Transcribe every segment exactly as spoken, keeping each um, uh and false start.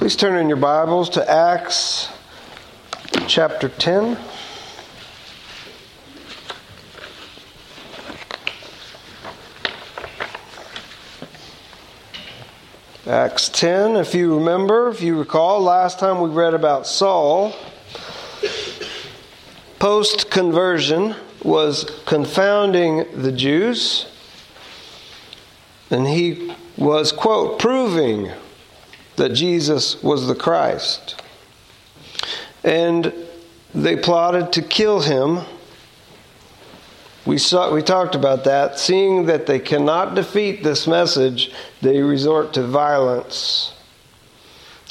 Please turn in your Bibles to Acts chapter ten. Acts ten, if you remember, if you recall, last time we read about Saul. Post-conversion was confounding the Jews, and he was, quote, proving that Jesus was the Christ. And they plotted to kill him. We saw, we talked about that. Seeing that they cannot defeat this message, they resort to violence.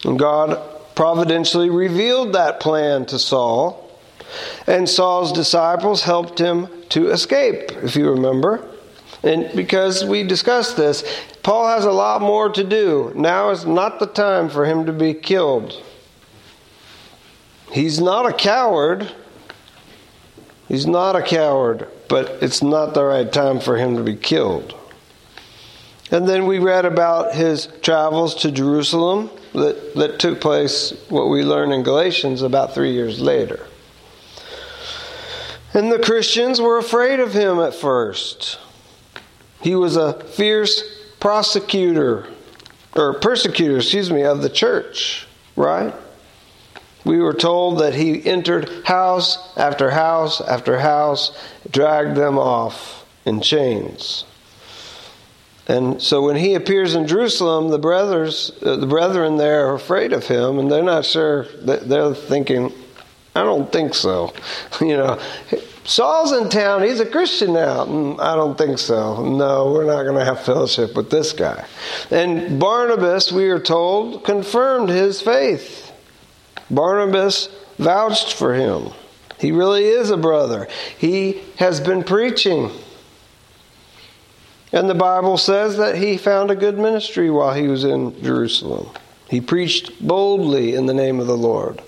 And God providentially revealed that plan to Saul. And Saul's disciples helped him to escape, if you remember. And because we discussed this, Paul has a lot more to do. Now is not the time for him to be killed. He's not a coward. He's not a coward, but it's not the right time for him to be killed. And then we read about his travels to Jerusalem that, that took place, what we learn in Galatians, about three years later. And the Christians were afraid of him at first. He was a fierce prosecutor, or persecutor, excuse me, of the church, right? We were told that he entered house after house after house, dragged them off in chains. And so when he appears in Jerusalem, the brothers, uh, the brethren there are afraid of him, and they're not sure, they're thinking, I don't think so. You know, Saul's in town. He's a Christian now. I don't think so. No, we're not going to have fellowship with this guy. And Barnabas, we are told, confirmed his faith. Barnabas vouched for him. He really is a brother. He has been preaching. And the Bible says that he found a good ministry while he was in Jerusalem. He preached boldly in the name of the Lord.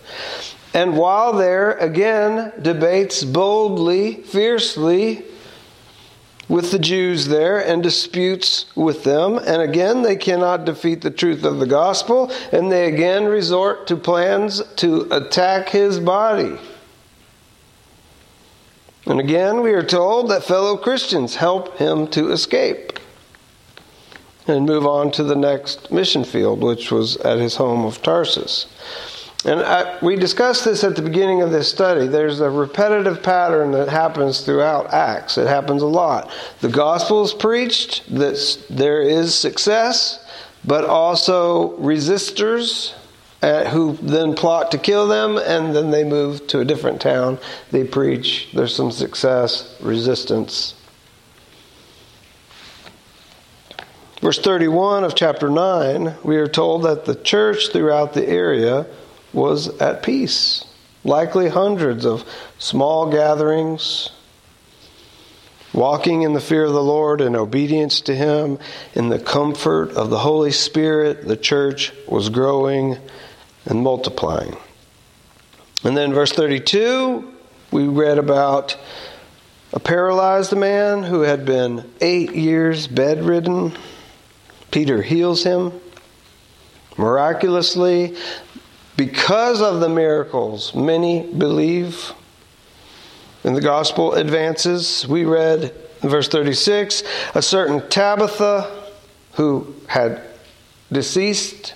And while there, again, debates boldly, fiercely with the Jews there and disputes with them. And again, they cannot defeat the truth of the gospel. And they again resort to plans to attack his body. And again, we are told that fellow Christians help him to escape and move on to the next mission field, which was at his home of Tarsus. And I, we discussed this at the beginning of this study. There's a repetitive pattern that happens throughout Acts. It happens a lot. The gospel is preached. This, there is success, but also resistors at, who then plot to kill them, and then they move to a different town. They preach. There's some success, resistance. Verse thirty-one of chapter nine, we are told that the church throughout the area was at peace. Likely hundreds of small gatherings, walking in the fear of the Lord and obedience to Him, in the comfort of the Holy Spirit, the church was growing and multiplying. And then verse thirty-two, we read about a paralyzed man who had been eight years bedridden. Peter heals him miraculously. Because of the miracles, many believe, and the gospel advances. We read in verse thirty-six, a certain Tabitha who had deceased.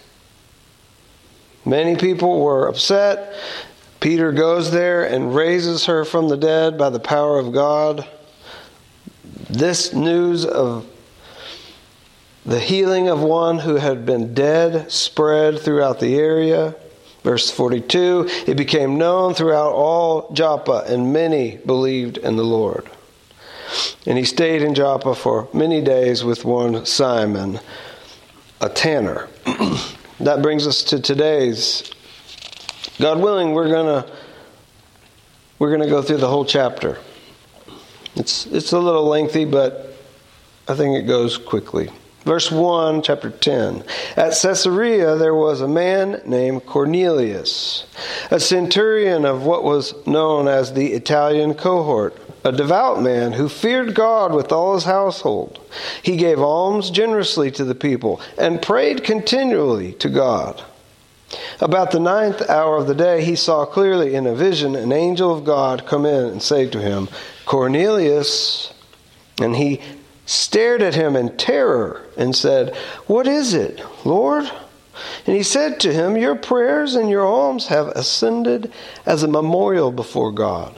Many people were upset. Peter goes there and raises her from the dead by the power of God. This news of the healing of one who had been dead spread throughout the area. Verse forty-two, it became known throughout all Joppa, and many believed in the Lord. And he stayed in Joppa for many days with one Simon, a tanner. That brings us to today's. God willing, we're gonna we're gonna go through the whole chapter. It's it's a little lengthy, but I think it goes quickly. Verse one, chapter ten. At Caesarea there was a man named Cornelius, a centurion of what was known as the Italian cohort, a devout man who feared God with all his household. He gave alms generously to the people and prayed continually to God. About the ninth hour of the day, he saw clearly in a vision an angel of God come in and say to him, Cornelius. And he stared at him in terror and said, What is it, Lord? And he said to him, Your prayers and your alms have ascended as a memorial before God.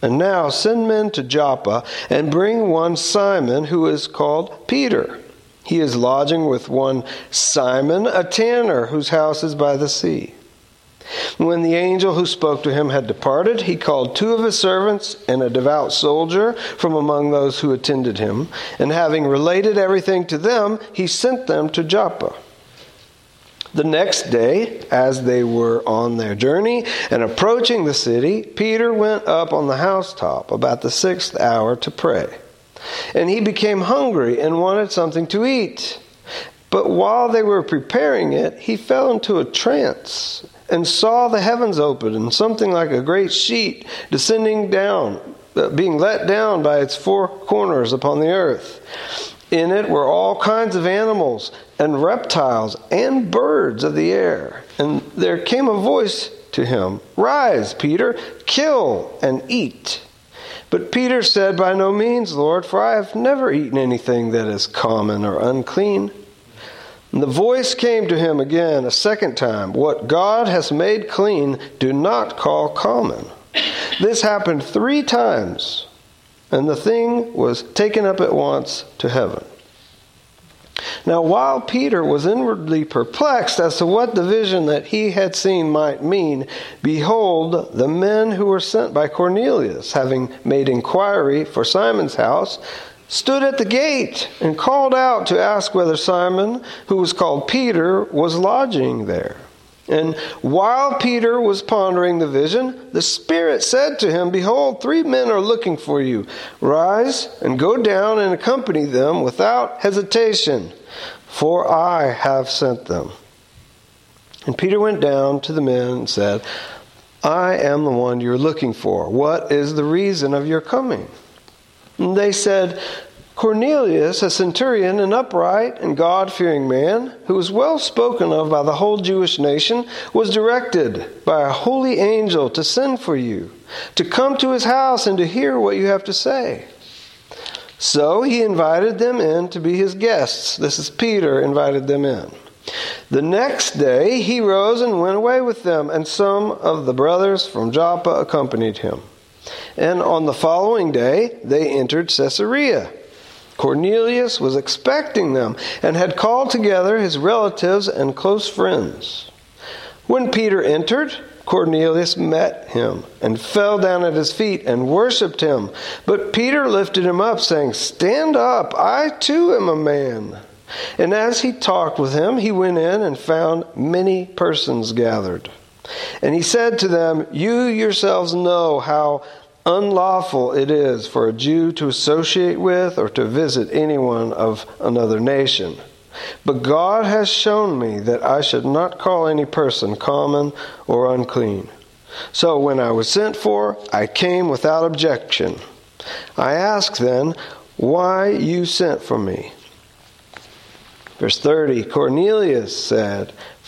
And now send men to Joppa and bring one Simon, who is called Peter. He is lodging with one Simon, a tanner, whose house is by the sea. When the angel who spoke to him had departed, he called two of his servants and a devout soldier from among those who attended him. And having related everything to them, he sent them to Joppa. The next day, as they were on their journey and approaching the city, Peter went up on the housetop about the sixth hour to pray. And he became hungry and wanted something to eat. But while they were preparing it, he fell into a trance and saw the heavens open and something like a great sheet descending down, being let down by its four corners upon the earth. In it were all kinds of animals and reptiles and birds of the air. And there came a voice to him, Rise, Peter, kill and eat. But Peter said, By no means, Lord, for I have never eaten anything that is common or unclean. And the voice came to him again a second time, What God has made clean, do not call common. This happened three times, and the thing was taken up at once to heaven. Now while Peter was inwardly perplexed as to what the vision that he had seen might mean, behold, the men who were sent by Cornelius, having made inquiry for Simon's house, stood at the gate and called out to ask whether Simon, who was called Peter, was lodging there. And while Peter was pondering the vision, the Spirit said to him, Behold, three men are looking for you. Rise and go down and accompany them without hesitation, for I have sent them. And Peter went down to the men and said, I am the one you're looking for. What is the reason of your coming? And they said, Cornelius, a centurion, an upright and God-fearing man, who was well spoken of by the whole Jewish nation, was directed by a holy angel to send for you, to come to his house and to hear what you have to say. So he invited them in to be his guests. This is Peter invited them in. The next day he rose and went away with them, and some of the brothers from Joppa accompanied him. And on the following day they entered Caesarea. Cornelius was expecting them and had called together his relatives and close friends. When Peter entered, Cornelius met him and fell down at his feet and worshipped him. But Peter lifted him up, saying, Stand up, I too am a man. And as he talked with him, he went in and found many persons gathered. And he said to them, You yourselves know how unlawful it is for a Jew to associate with or to visit anyone of another nation. But God has shown me that I should not call any person common or unclean. So when I was sent for, I came without objection. I asked then, why you sent for me? Verse thirty, Cornelius said,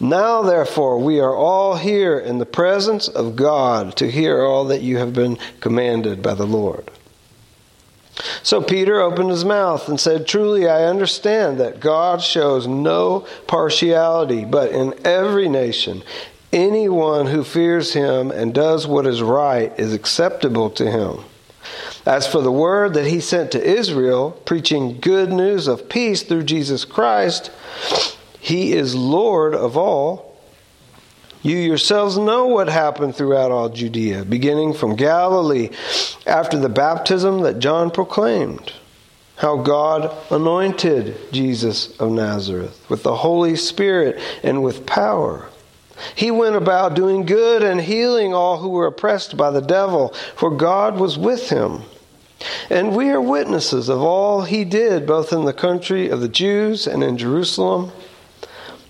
Now, therefore, we are all here in the presence of God to hear all that you have been commanded by the Lord. So Peter opened his mouth and said, Truly, I understand that God shows no partiality, but in every nation, anyone who fears him and does what is right is acceptable to him. As for the word that he sent to Israel, preaching good news of peace through Jesus Christ, he is Lord of all. You yourselves know what happened throughout all Judea, beginning from Galilee, after the baptism that John proclaimed, how God anointed Jesus of Nazareth with the Holy Spirit and with power, He went about doing good and healing all who were oppressed by the devil, for God was with him. And we are witnesses of all he did, both in the country of the Jews and in Jerusalem.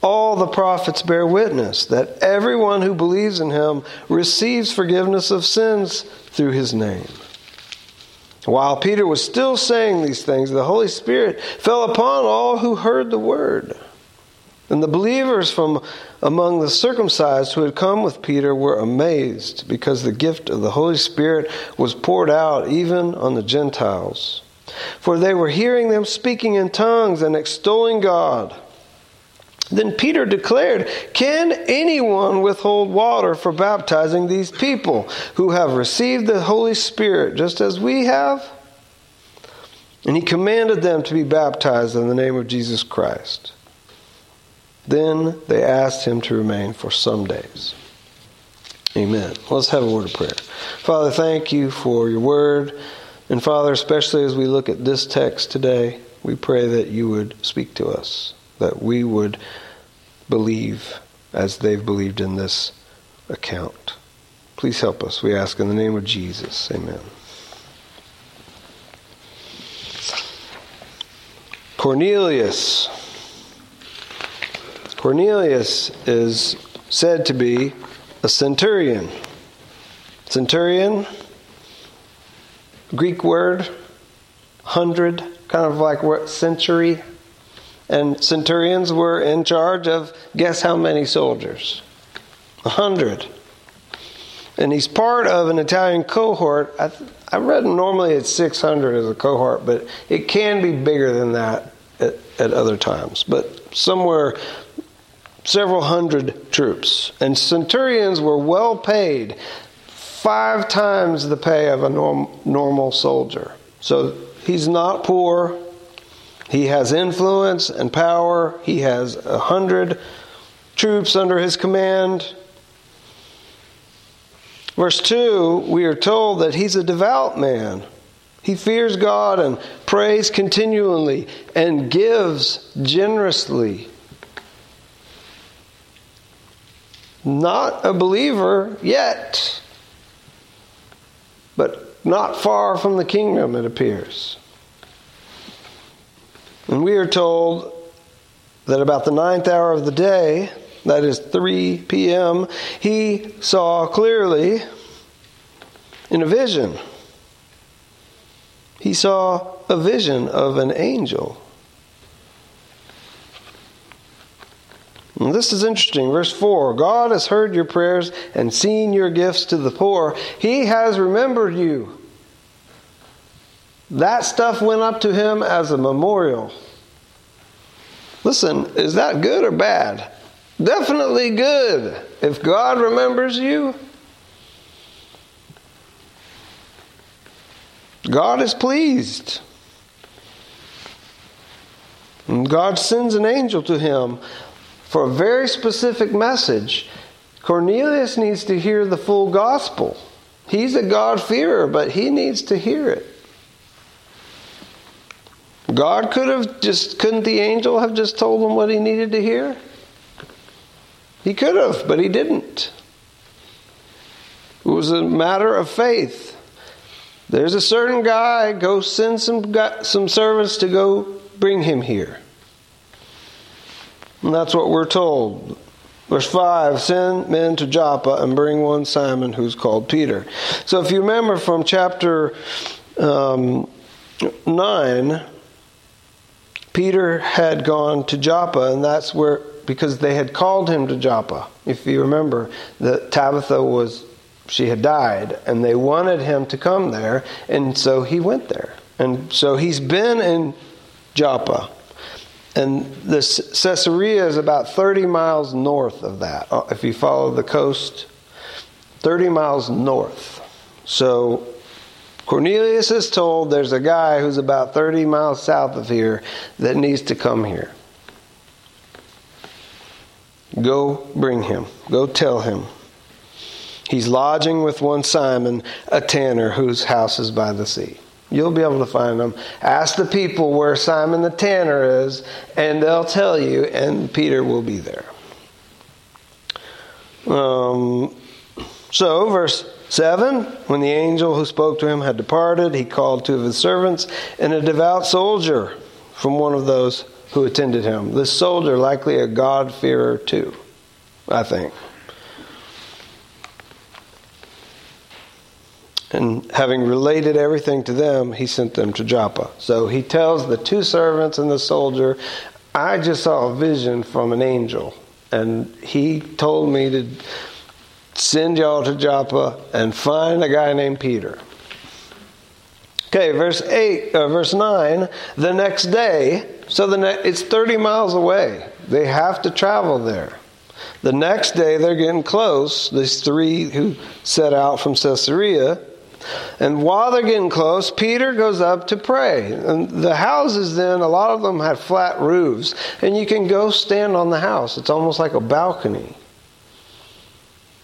all the prophets bear witness that everyone who believes in him receives forgiveness of sins through his name. While Peter was still saying these things, the Holy Spirit fell upon all who heard the word. And the believers from among the circumcised who had come with Peter were amazed, because the gift of the Holy Spirit was poured out even on the Gentiles. For they were hearing them speaking in tongues and extolling God. Then Peter declared, "Can anyone withhold water for baptizing these people who have received the Holy Spirit just as we have?" And he commanded them to be baptized in the name of Jesus Christ. Then they asked him to remain for some days. Amen. Let's have a word of prayer. Father, thank you for your word. And Father, especially as we look at this text today, we pray that you would speak to us, that we would believe as they've believed in this account. Please help us, we ask in the name of Jesus. Amen. Cornelius. Cornelius is said to be a centurion. Centurion, Greek word, hundred, kind of like what, century. And centurions were in charge of, guess how many soldiers? A hundred. And he's part of an Italian cohort. I, th- I read normally it's six hundred as a cohort, but it can be bigger than that at, at other times. But somewhere, several hundred troops. And centurions were well paid, five times the pay of a norm- normal soldier. So he's not poor. He has influence and power. He has a hundred troops under his command. Verse two, we are told that he's a devout man. He fears God and prays continually and gives generously. Not a believer yet, but not far from the kingdom, it appears. And we are told that about the ninth hour of the day, that is three p.m., he saw clearly in a vision. He saw a vision of an angel. And this is interesting. Verse four, God has heard your prayers and seen your gifts to the poor. He has remembered you. That stuff went up to him as a memorial. Listen, is that good or bad? Definitely good. If God remembers you, God is pleased. And God sends an angel to him for a very specific message. Cornelius needs to hear the full gospel. He's a God-fearer, but he needs to hear it. God could have just, couldn't the angel have just told him what he needed to hear? He could have, but he didn't. It was a matter of faith. There's a certain guy, go send some some servants to go bring him here. And that's what we're told. Verse five, send men to Joppa and bring one Simon who's called Peter. So if you remember from chapter um, nine... Peter had gone to Joppa, and that's where, because they had called him to Joppa. If you remember, that Tabitha was, she had died, and they wanted him to come there, and so he went there. And so he's been in Joppa. And this Caesarea is about thirty miles north of that. If you follow the coast, thirty miles north. So Cornelius is told there's a guy who's about thirty miles south of here that needs to come here. Go bring him. Go tell him. He's lodging with one Simon, a tanner, whose house is by the sea. You'll be able to find them. Ask the people where Simon the tanner is, and they'll tell you, and Peter will be there. Um, so, verse seven, when the angel who spoke to him had departed, he called two of his servants and a devout soldier from one of those who attended him. This soldier, likely a God-fearer too, I think. And having related everything to them, he sent them to Joppa. So he tells the two servants and the soldier, I just saw a vision from an angel, and he told me to send y'all to Joppa and find a guy named Peter. Okay, verse eight, uh, verse nine, the next day, so the ne- it's thirty miles away. They have to travel there. The next day, they're getting close, these three who set out from Caesarea. And while they're getting close, Peter goes up to pray. And the houses then, a lot of them had flat roofs. And you can go stand on the house. It's almost like a balcony.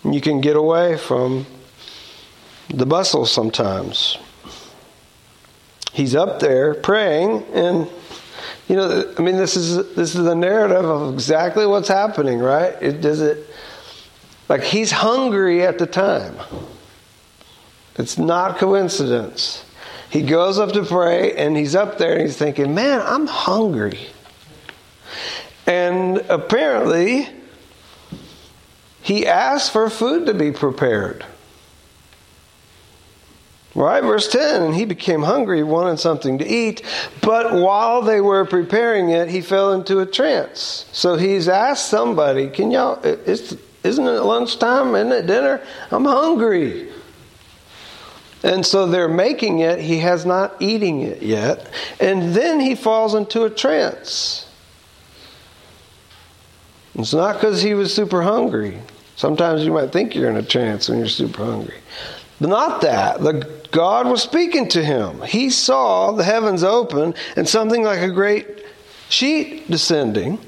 You can get away from the bustle sometimes. He's up there praying, and, you know, I mean, this is this is the narrative of exactly what's happening, right? It does it, like, he's hungry at the time. It's not coincidence. He goes up to pray, and he's up there, and he's thinking, man, I'm hungry. And apparently, he asked for food to be prepared. Right, verse ten, and he became hungry, wanted something to eat, but while they were preparing it, he fell into a trance. So he's asked somebody, can y'all, it's, isn't it lunchtime, isn't it dinner? I'm hungry. And so they're making it, he has not eating it yet, and then he falls into a trance. It's not because he was super hungry. Sometimes you might think you're in a trance when you're super hungry. But not that. The God was speaking to him. He saw the heavens open and something like a great sheet descending.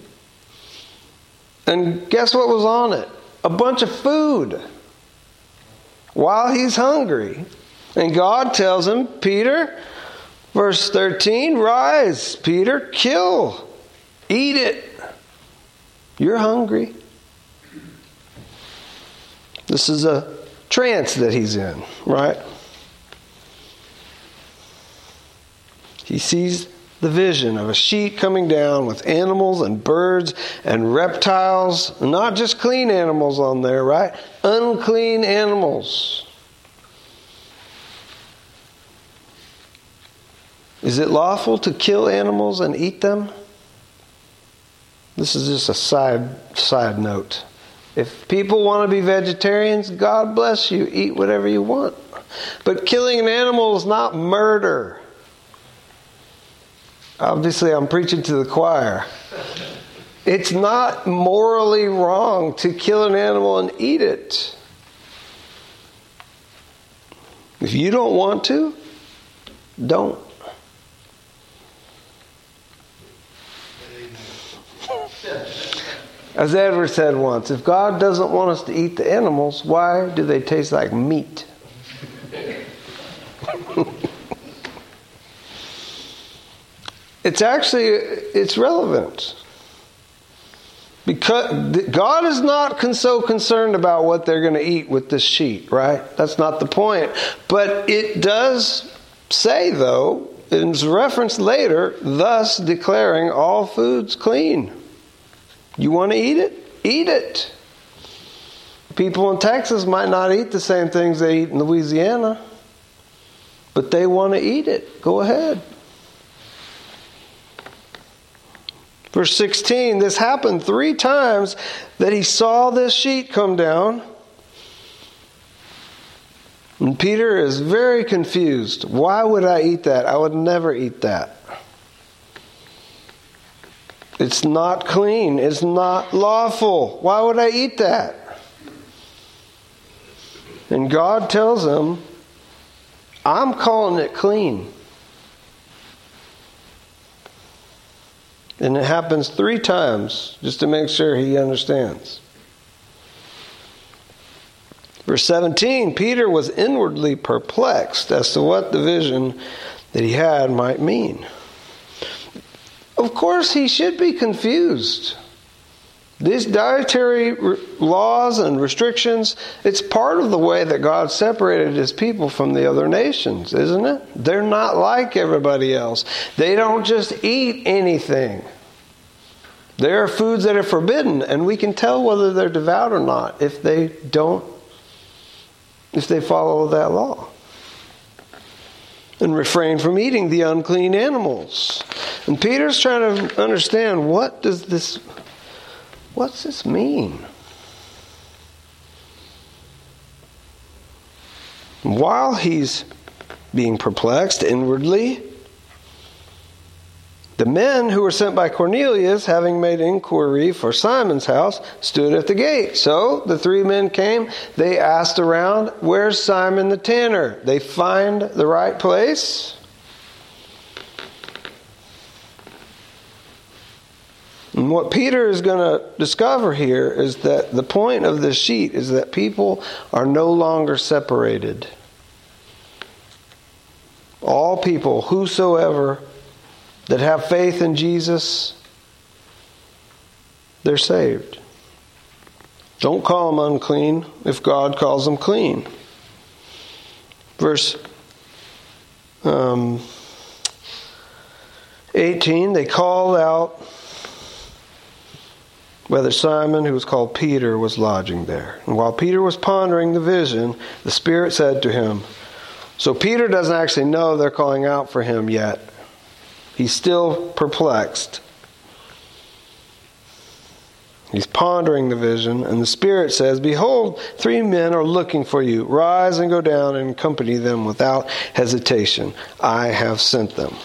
And guess what was on it? A bunch of food. While he's hungry. And God tells him, Peter, verse thirteen, rise, Peter, kill, eat it. You're hungry. This is a trance that he's in, right? He sees the vision of a sheet coming down with animals and birds and reptiles. Not just clean animals on there, right? Unclean animals. Is it lawful to kill animals and eat them? This is just a side side note. If people want to be vegetarians, God bless you. Eat whatever you want. But killing an animal is not murder. Obviously, I'm preaching to the choir. It's not morally wrong to kill an animal and eat it. If you don't want to, don't. As Edward said once, if God doesn't want us to eat the animals, why do they taste like meat? It's actually, it's relevant. Because God is not con- so concerned about what they're going to eat with this sheet, right? That's not the point. But it does say, though, it's referenced later, thus declaring all foods clean. You want to eat it? Eat it. People in Texas might not eat the same things they eat in Louisiana, but they want to eat it. Go ahead. Verse sixteen, this happened three times that he saw this sheet come down. And Peter is very confused. Why would I eat that? I would never eat that. It's not clean. It's not lawful. Why would I eat that? And God tells them, I'm calling it clean. And it happens three times just to make sure he understands. Verse seventeen, Peter was inwardly perplexed as to what the vision that he had might mean. Of course, he should be confused. These dietary re- laws and restrictions, it's part of the way that God separated his people from the other nations, isn't it? They're not like everybody else. They don't just eat anything. There are foods that are forbidden, and we can tell whether they're devout or not if they don't, if they follow that law. And refrain from eating the unclean animals. And Peter's trying to understand, what does this... what's this mean? While he's being perplexed inwardly, the men who were sent by Cornelius, having made inquiry for Simon's house, stood at the gate. So the three men came. They asked around, where's Simon the tanner? They find the right place. And what Peter is going to discover here is that the point of this sheet is that people are no longer separated. All people, whosoever, that have faith in Jesus, they're saved. Don't call them unclean if God calls them clean. Verse um, eighteen, they called out whether Simon, who was called Peter, was lodging there. And while Peter was pondering the vision, the Spirit said to him, so Peter doesn't actually know they're calling out for him yet. He's still perplexed. He's pondering the vision, and the Spirit says, behold, three men are looking for you. Rise and go down and accompany them without hesitation. I have sent them.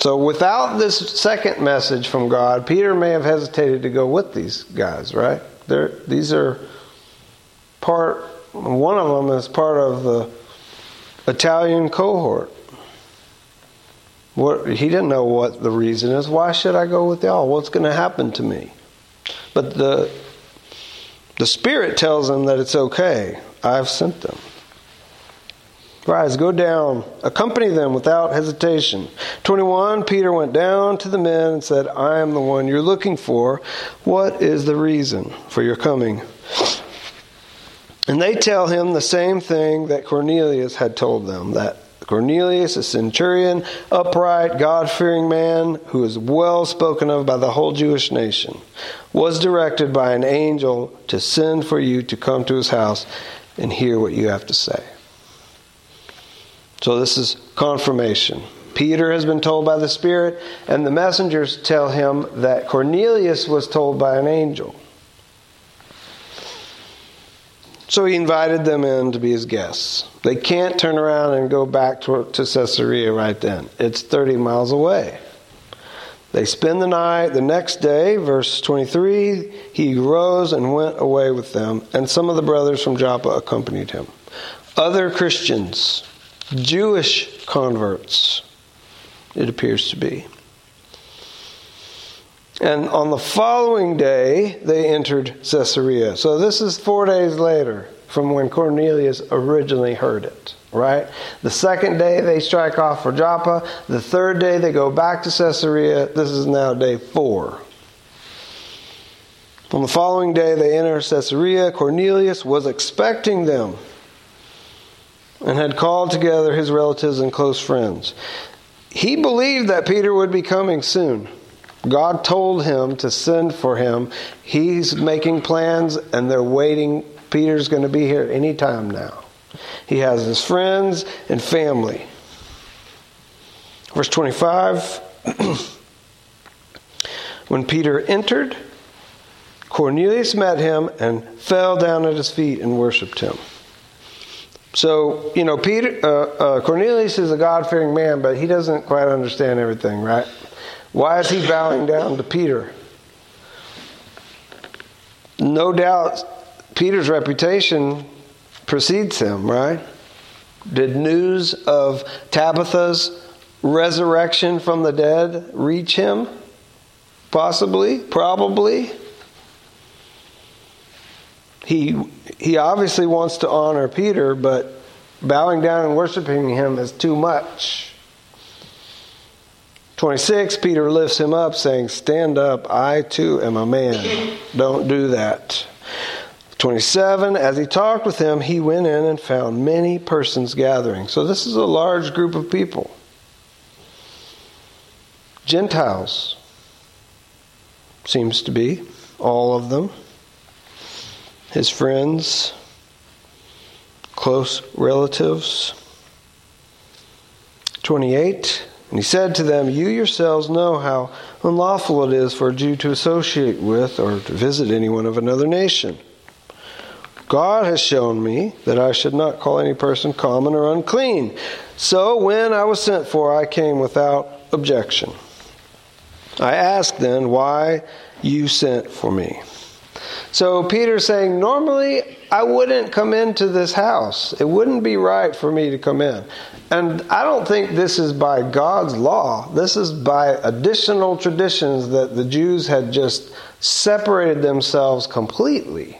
So without this second message from God, Peter may have hesitated to go with these guys, right? They're, these are part, one of them is part of the Italian cohort. What, he didn't know what the reason is. Why should I go with y'all? What's going to happen to me? But the, the Spirit tells him that it's okay. I've sent them. Rise, go down, accompany them without hesitation. twenty-one, Peter went down to the men and said, I am the one you're looking for. What is the reason for your coming? And they tell him the same thing that Cornelius had told them, that Cornelius, a centurion, upright, God-fearing man, who is well spoken of by the whole Jewish nation, was directed by an angel to send for you to come to his house and hear what you have to say. So this is confirmation. Peter has been told by the Spirit, and the messengers tell him that Cornelius was told by an angel. So he invited them in to be his guests. They can't turn around and go back to, to Caesarea right then. It's thirty miles away. They spend the night. The next day, verse twenty-three, he rose and went away with them, and some of the brothers from Joppa accompanied him. Other Christians, Jewish converts, it appears to be. And on the following day, they entered Caesarea. So this is four days later from when Cornelius originally heard it, right? The second day, they strike off for Joppa. The third day, they go back to Caesarea. This is now day four. On the following day, they enter Caesarea. Cornelius was expecting them, and had called together his relatives and close friends. He believed that Peter would be coming soon. God told him to send for him. He's making plans, and they're waiting. Peter's going to be here any time now. He has his friends and family. Verse twenty-five, when Peter entered, Cornelius met him and fell down at his feet and worshipped him. So, you know, Peter, uh, uh, Cornelius is a God-fearing man, but he doesn't quite understand everything, right? Why is he bowing down to Peter? No doubt Peter's reputation precedes him, right? Did news of Tabitha's resurrection from the dead reach him? Possibly, probably. He he obviously wants to honor Peter, but bowing down and worshiping him is too much. twenty-six, Peter lifts him up, saying, "Stand up, I too am a man. Don't do that." twenty-seven, as he talked with him, he went in and found many persons gathering. So this is a large group of people. Gentiles, seems to be, all of them. His friends, close relatives. twenty-eight, and he said to them, "You yourselves know how unlawful it is for a Jew to associate with or to visit anyone of another nation. God has shown me that I should not call any person common or unclean. So when I was sent for, I came without objection. I asked then why you sent for me." So Peter's saying, normally I wouldn't come into this house. It wouldn't be right for me to come in. And I don't think this is by God's law. This is by additional traditions that the Jews had just separated themselves completely.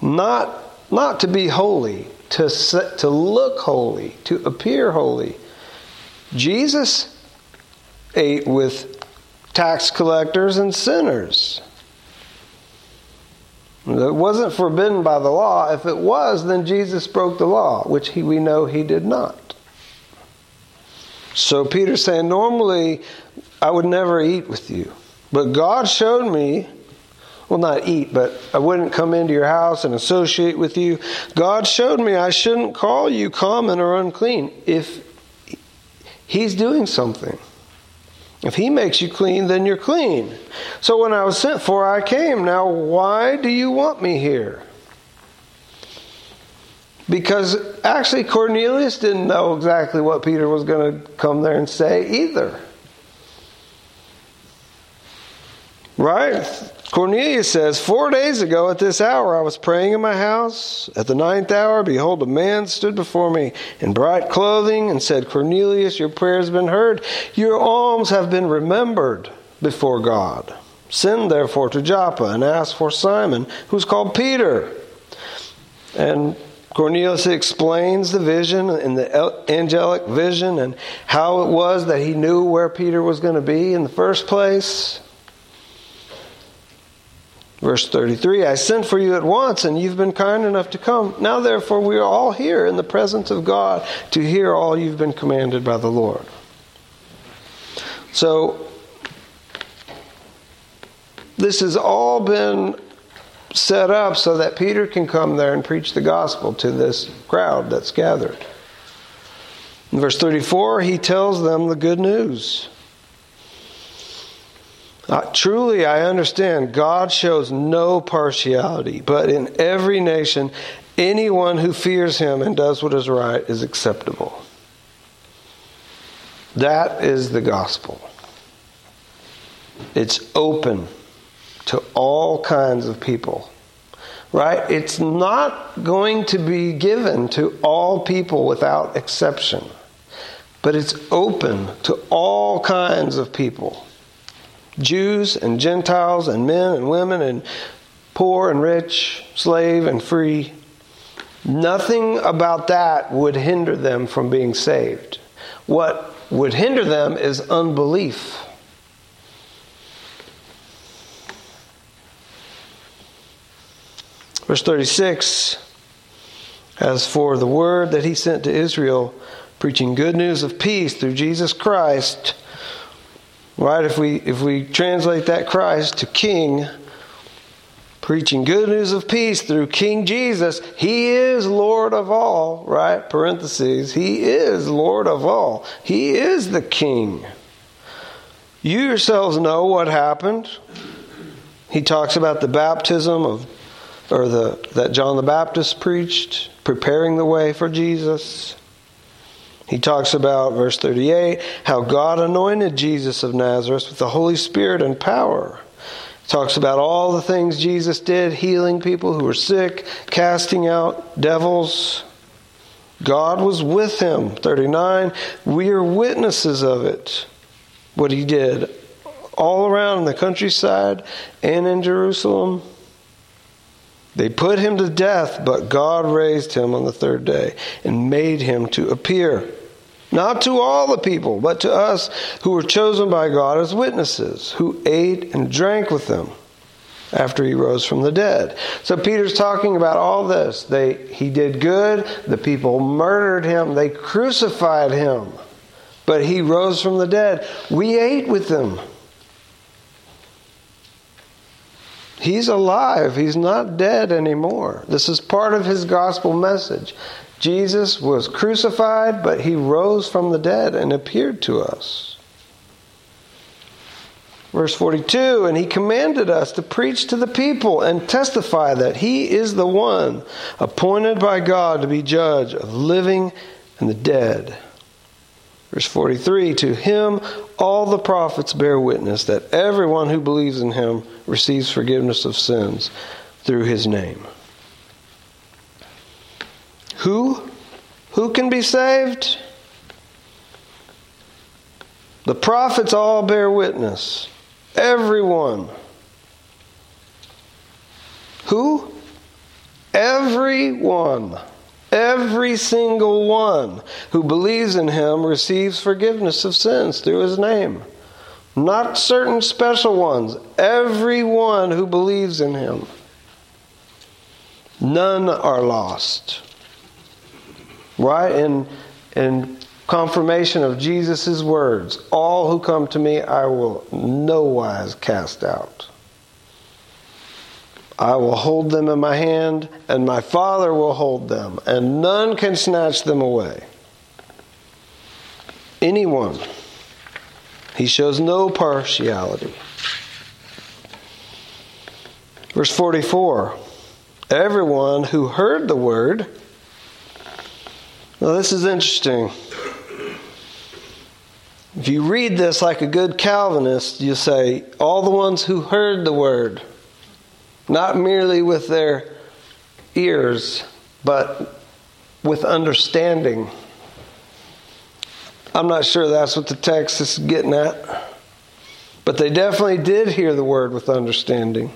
Not not to be holy, to to look holy, to appear holy. Jesus ate with tax collectors and sinners. It wasn't forbidden by the law. If it was, then Jesus broke the law, which he, we know he did not. So Peter's saying, normally I would never eat with you. But God showed me, well, not eat, but I wouldn't come into your house and associate with you. God showed me I shouldn't call you common or unclean. If he's doing something, if he makes you clean, then you're clean. So when I was sent for, I came. Now, why do you want me here? Because actually Cornelius didn't know exactly what Peter was going to come there and say either. Right? Cornelius says, "Four days ago at this hour I was praying in my house. At the ninth hour, behold, a man stood before me in bright clothing and said, 'Cornelius, your prayer has been heard. Your alms have been remembered before God. Send therefore to Joppa and ask for Simon, who's called Peter.'" And Cornelius explains the vision and the angelic vision and how it was that he knew where Peter was going to be in the first place. Verse thirty-three, "I sent for you at once, and you've been kind enough to come. Now, therefore, we are all here in the presence of God to hear all you've been commanded by the Lord." So, this has all been set up so that Peter can come there and preach the gospel to this crowd that's gathered. In verse thirty-four, he tells them the good news. Uh, "Truly, I understand God shows no partiality, but in every nation, anyone who fears him and does what is right is acceptable." That is the gospel. It's open to all kinds of people, right? It's not going to be given to all people without exception, but it's open to all kinds of people. Jews and Gentiles and men and women and poor and rich, slave and free. Nothing about that would hinder them from being saved. What would hinder them is unbelief. Verse thirty-six, "As for the word that he sent to Israel, preaching good news of peace through Jesus Christ," right? If we if we translate that Christ to King, preaching good news of peace through King Jesus, he is Lord of all, right? Parentheses, he is Lord of all. He is the King. "You yourselves know what happened." He talks about the baptism of, or the that John the Baptist preached, preparing the way for Jesus. He talks about, verse thirty-eight, how God anointed Jesus of Nazareth with the Holy Spirit and power. He talks about all the things Jesus did, healing people who were sick, casting out devils. God was with him. thirty-nine, we are witnesses of it, what he did all around the countryside and in Jerusalem. They put him to death, but God raised him on the third day and made him to appear. Not to all the people, but to us who were chosen by God as witnesses, who ate and drank with him after he rose from the dead. So Peter's talking about all this. They, he did good. The people murdered him. They crucified him. But he rose from the dead. We ate with him. He's alive. He's not dead anymore. This is part of his gospel message. Jesus was crucified, but he rose from the dead and appeared to us. Verse forty-two, and he commanded us to preach to the people and testify that he is the one appointed by God to be judge of living and the dead. Verse forty-three, to him all the prophets bear witness that everyone who believes in him receives forgiveness of sins through his name. Who? Who can be saved? The prophets all bear witness. Everyone. Who? Everyone. Every single one who believes in him receives forgiveness of sins through his name. Not certain special ones. Everyone who believes in him. None are lost. Right? In, in confirmation of Jesus' words, all who come to me I will no wise cast out. I will hold them in my hand, and my Father will hold them, and none can snatch them away. Anyone. He shows no partiality. Verse forty-four. Everyone who heard the word. Now this is interesting. If you read this like a good Calvinist, you say, all the ones who heard the word. Not merely with their ears, but with understanding. I'm not sure that's what the text is getting at. But they definitely did hear the word with understanding.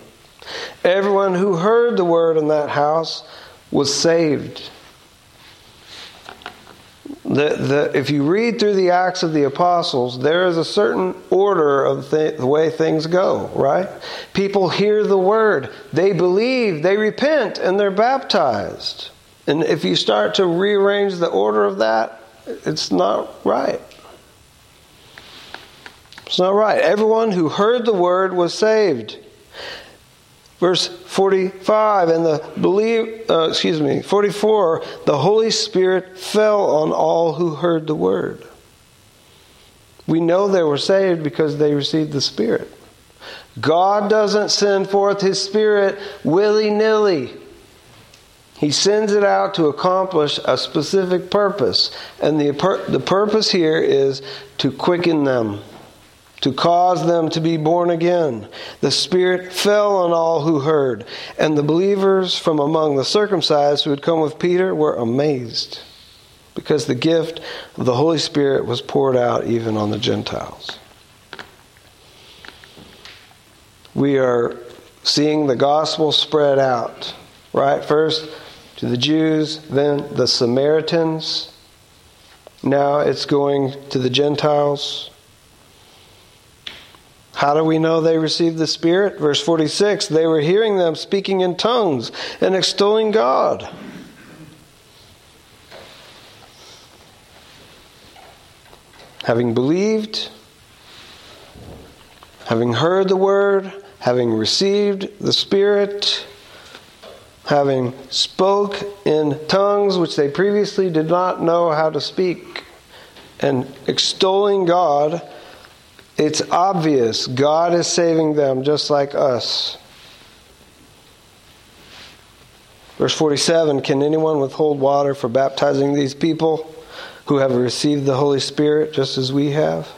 Everyone who heard the word in that house was saved. The, the, if you read through the Acts of the Apostles, there is a certain order of th- the way things go, right? People hear the word, they believe, they repent, and they're baptized. And if you start to rearrange the order of that, it's not right. It's not right. Everyone who heard the word was saved. Verse forty-five, and the believe, uh, excuse me, forty-four, the Holy Spirit fell on all who heard the word. We know they were saved because they received the Spirit. God doesn't send forth his Spirit willy-nilly. He sends it out to accomplish a specific purpose. And the, the purpose here is to quicken them. To cause them to be born again. The Spirit fell on all who heard, and the believers from among the circumcised who had come with Peter were amazed, because the gift of the Holy Spirit was poured out even on the Gentiles. We are seeing the gospel spread out, right? First to the Jews, then the Samaritans. Now it's going to the Gentiles. How do we know they received the Spirit? Verse forty-six, they were hearing them speaking in tongues and extolling God. Having believed, having heard the word, having received the Spirit, having spoke in tongues which they previously did not know how to speak, and extolling God. It's obvious God is saving them just like us. Verse forty-seven, can anyone withhold water for baptizing these people? who have received the Holy Spirit just as we have?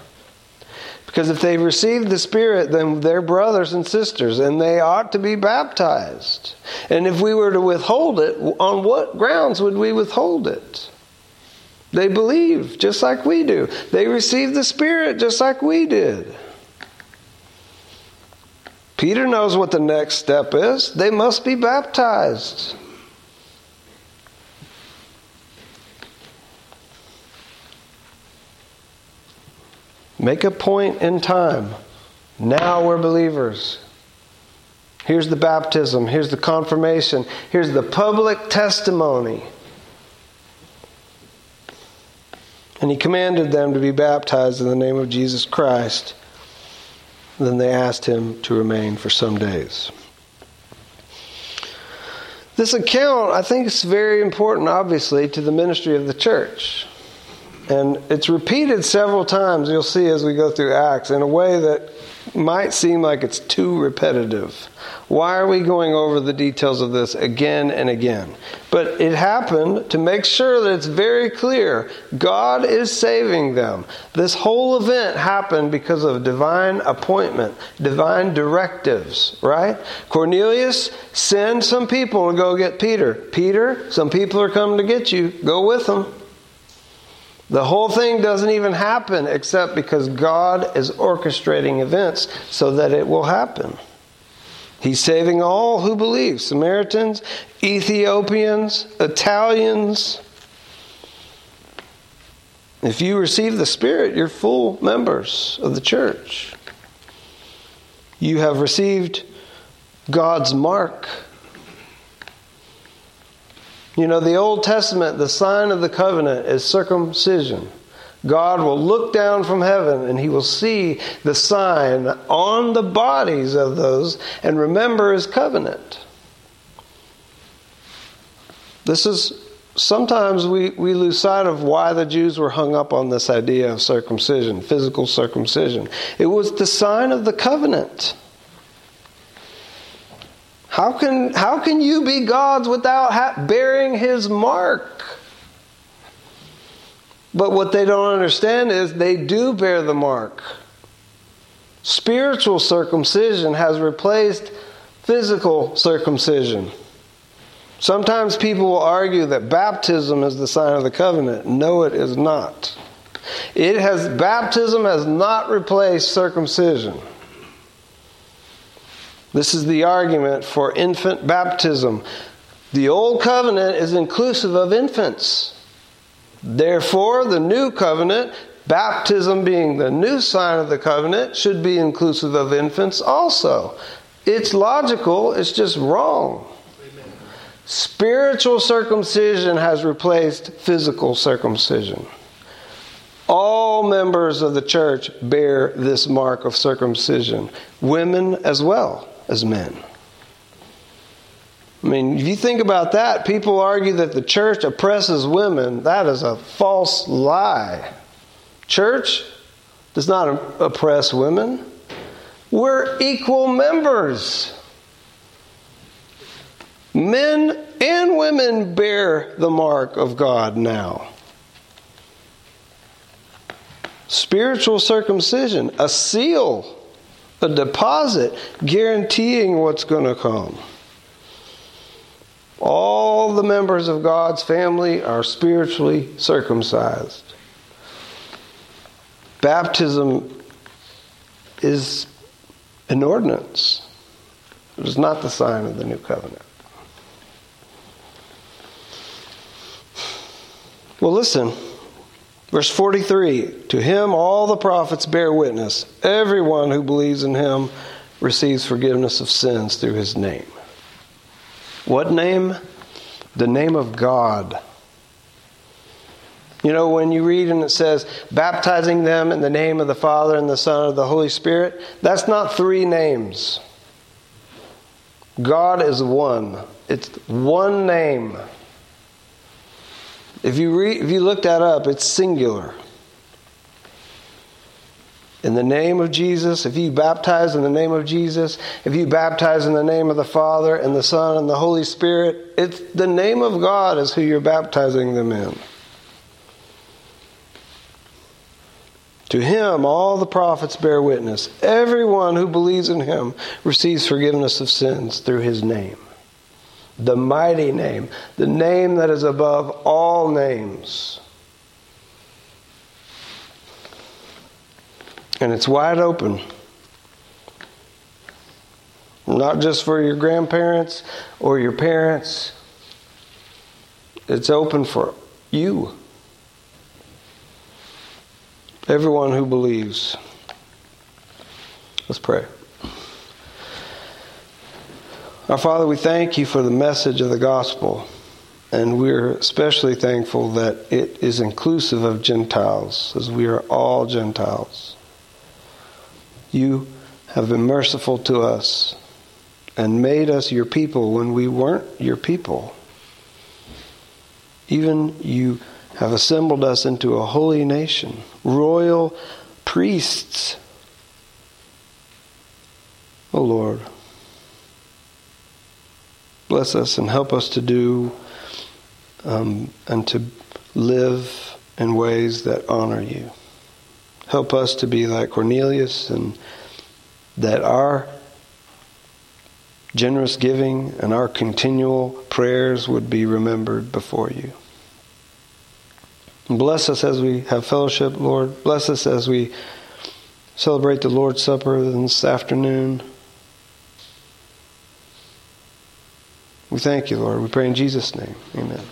Because if they've received the Spirit, then they're brothers and sisters, and they ought to be baptized. And if we were to withhold it, on what grounds would we withhold it? They believe just like we do. They received the Spirit just like we did. Peter knows what the next step is. They must be baptized. Make a point in time. Now we're believers. Here's the baptism. Here's the confirmation. Here's the public testimony. And he commanded them to be baptized in the name of Jesus Christ. Then they asked him to remain for some days. This account, I think, is very important, obviously, to the ministry of the church. And it's repeated several times, you'll see as we go through Acts, in a way that might seem like it's too repetitive. Why are we going over the details of this again and again? But it happened to make sure that it's very clear. God is saving them. This whole event happened because of divine appointment, divine directives, right? Cornelius, send some people to go get Peter. Peter, some people are coming to get you. Go with them. The whole thing doesn't even happen except because God is orchestrating events so that it will happen. He's saving all who believe. Samaritans, Ethiopians, Italians. If you receive the Spirit, you're full members of the church. You have received God's mark. You know, the Old Testament, the sign of the covenant is circumcision. God will look down from heaven and he will see the sign on the bodies of those and remember his covenant. This is, sometimes we, we lose sight of why the Jews were hung up on this idea of circumcision, physical circumcision. It was the sign of the covenant. How can, how can you be God's without ha- bearing his mark? But what they don't understand is they do bear the mark. Spiritual circumcision has replaced physical circumcision. Sometimes people will argue that baptism is the sign of the covenant. No, it is not. It has baptism has not replaced circumcision. This is the argument for infant baptism. The old covenant is inclusive of infants. Therefore, the new covenant, baptism being the new sign of the covenant, should be inclusive of infants also. It's logical, it's just wrong. Amen. Spiritual circumcision has replaced physical circumcision. All members of the church bear this mark of circumcision, women as well as men. I mean, if you think about that, people argue that the church oppresses women. That is a false lie. Church does not oppress women. We're equal members. Men and women bear the mark of God now. Spiritual circumcision, a seal, a deposit, guaranteeing what's going to come. All the members of God's family are spiritually circumcised. Baptism is an ordinance. It is not the sign of the new covenant. Well, listen. Verse forty-three, to him all the prophets bear witness. Everyone who believes in him receives forgiveness of sins through his name. What name? The name of God. You know, when you read and it says, baptizing them in the name of the Father and the Son and the Holy Spirit, that's not three names. God is one. It's one name. If you read, if you look that up, it's singular. In the name of Jesus, if you baptize in the name of Jesus, if you baptize in the name of the Father and the Son and the Holy Spirit, it's the name of God is who you're baptizing them in. To him all the prophets bear witness. Everyone who believes in him receives forgiveness of sins through his name. The mighty name. The name that is above all names. And it's wide open. Not just for your grandparents or your parents. It's open for you. Everyone who believes. Let's pray. Our Father, we thank you for the message of the gospel. And we're especially thankful that it is inclusive of Gentiles, as we are all Gentiles. You have been merciful to us and made us your people when we weren't your people. Even you have assembled us into a holy nation, royal priests. O Lord, bless us and help us to do um, and to live in ways that honor you. Help us to be like Cornelius, and that our generous giving and our continual prayers would be remembered before you. Bless us as we have fellowship, Lord. Bless us as we celebrate the Lord's Supper this afternoon. We thank you, Lord. We pray in Jesus' name. Amen.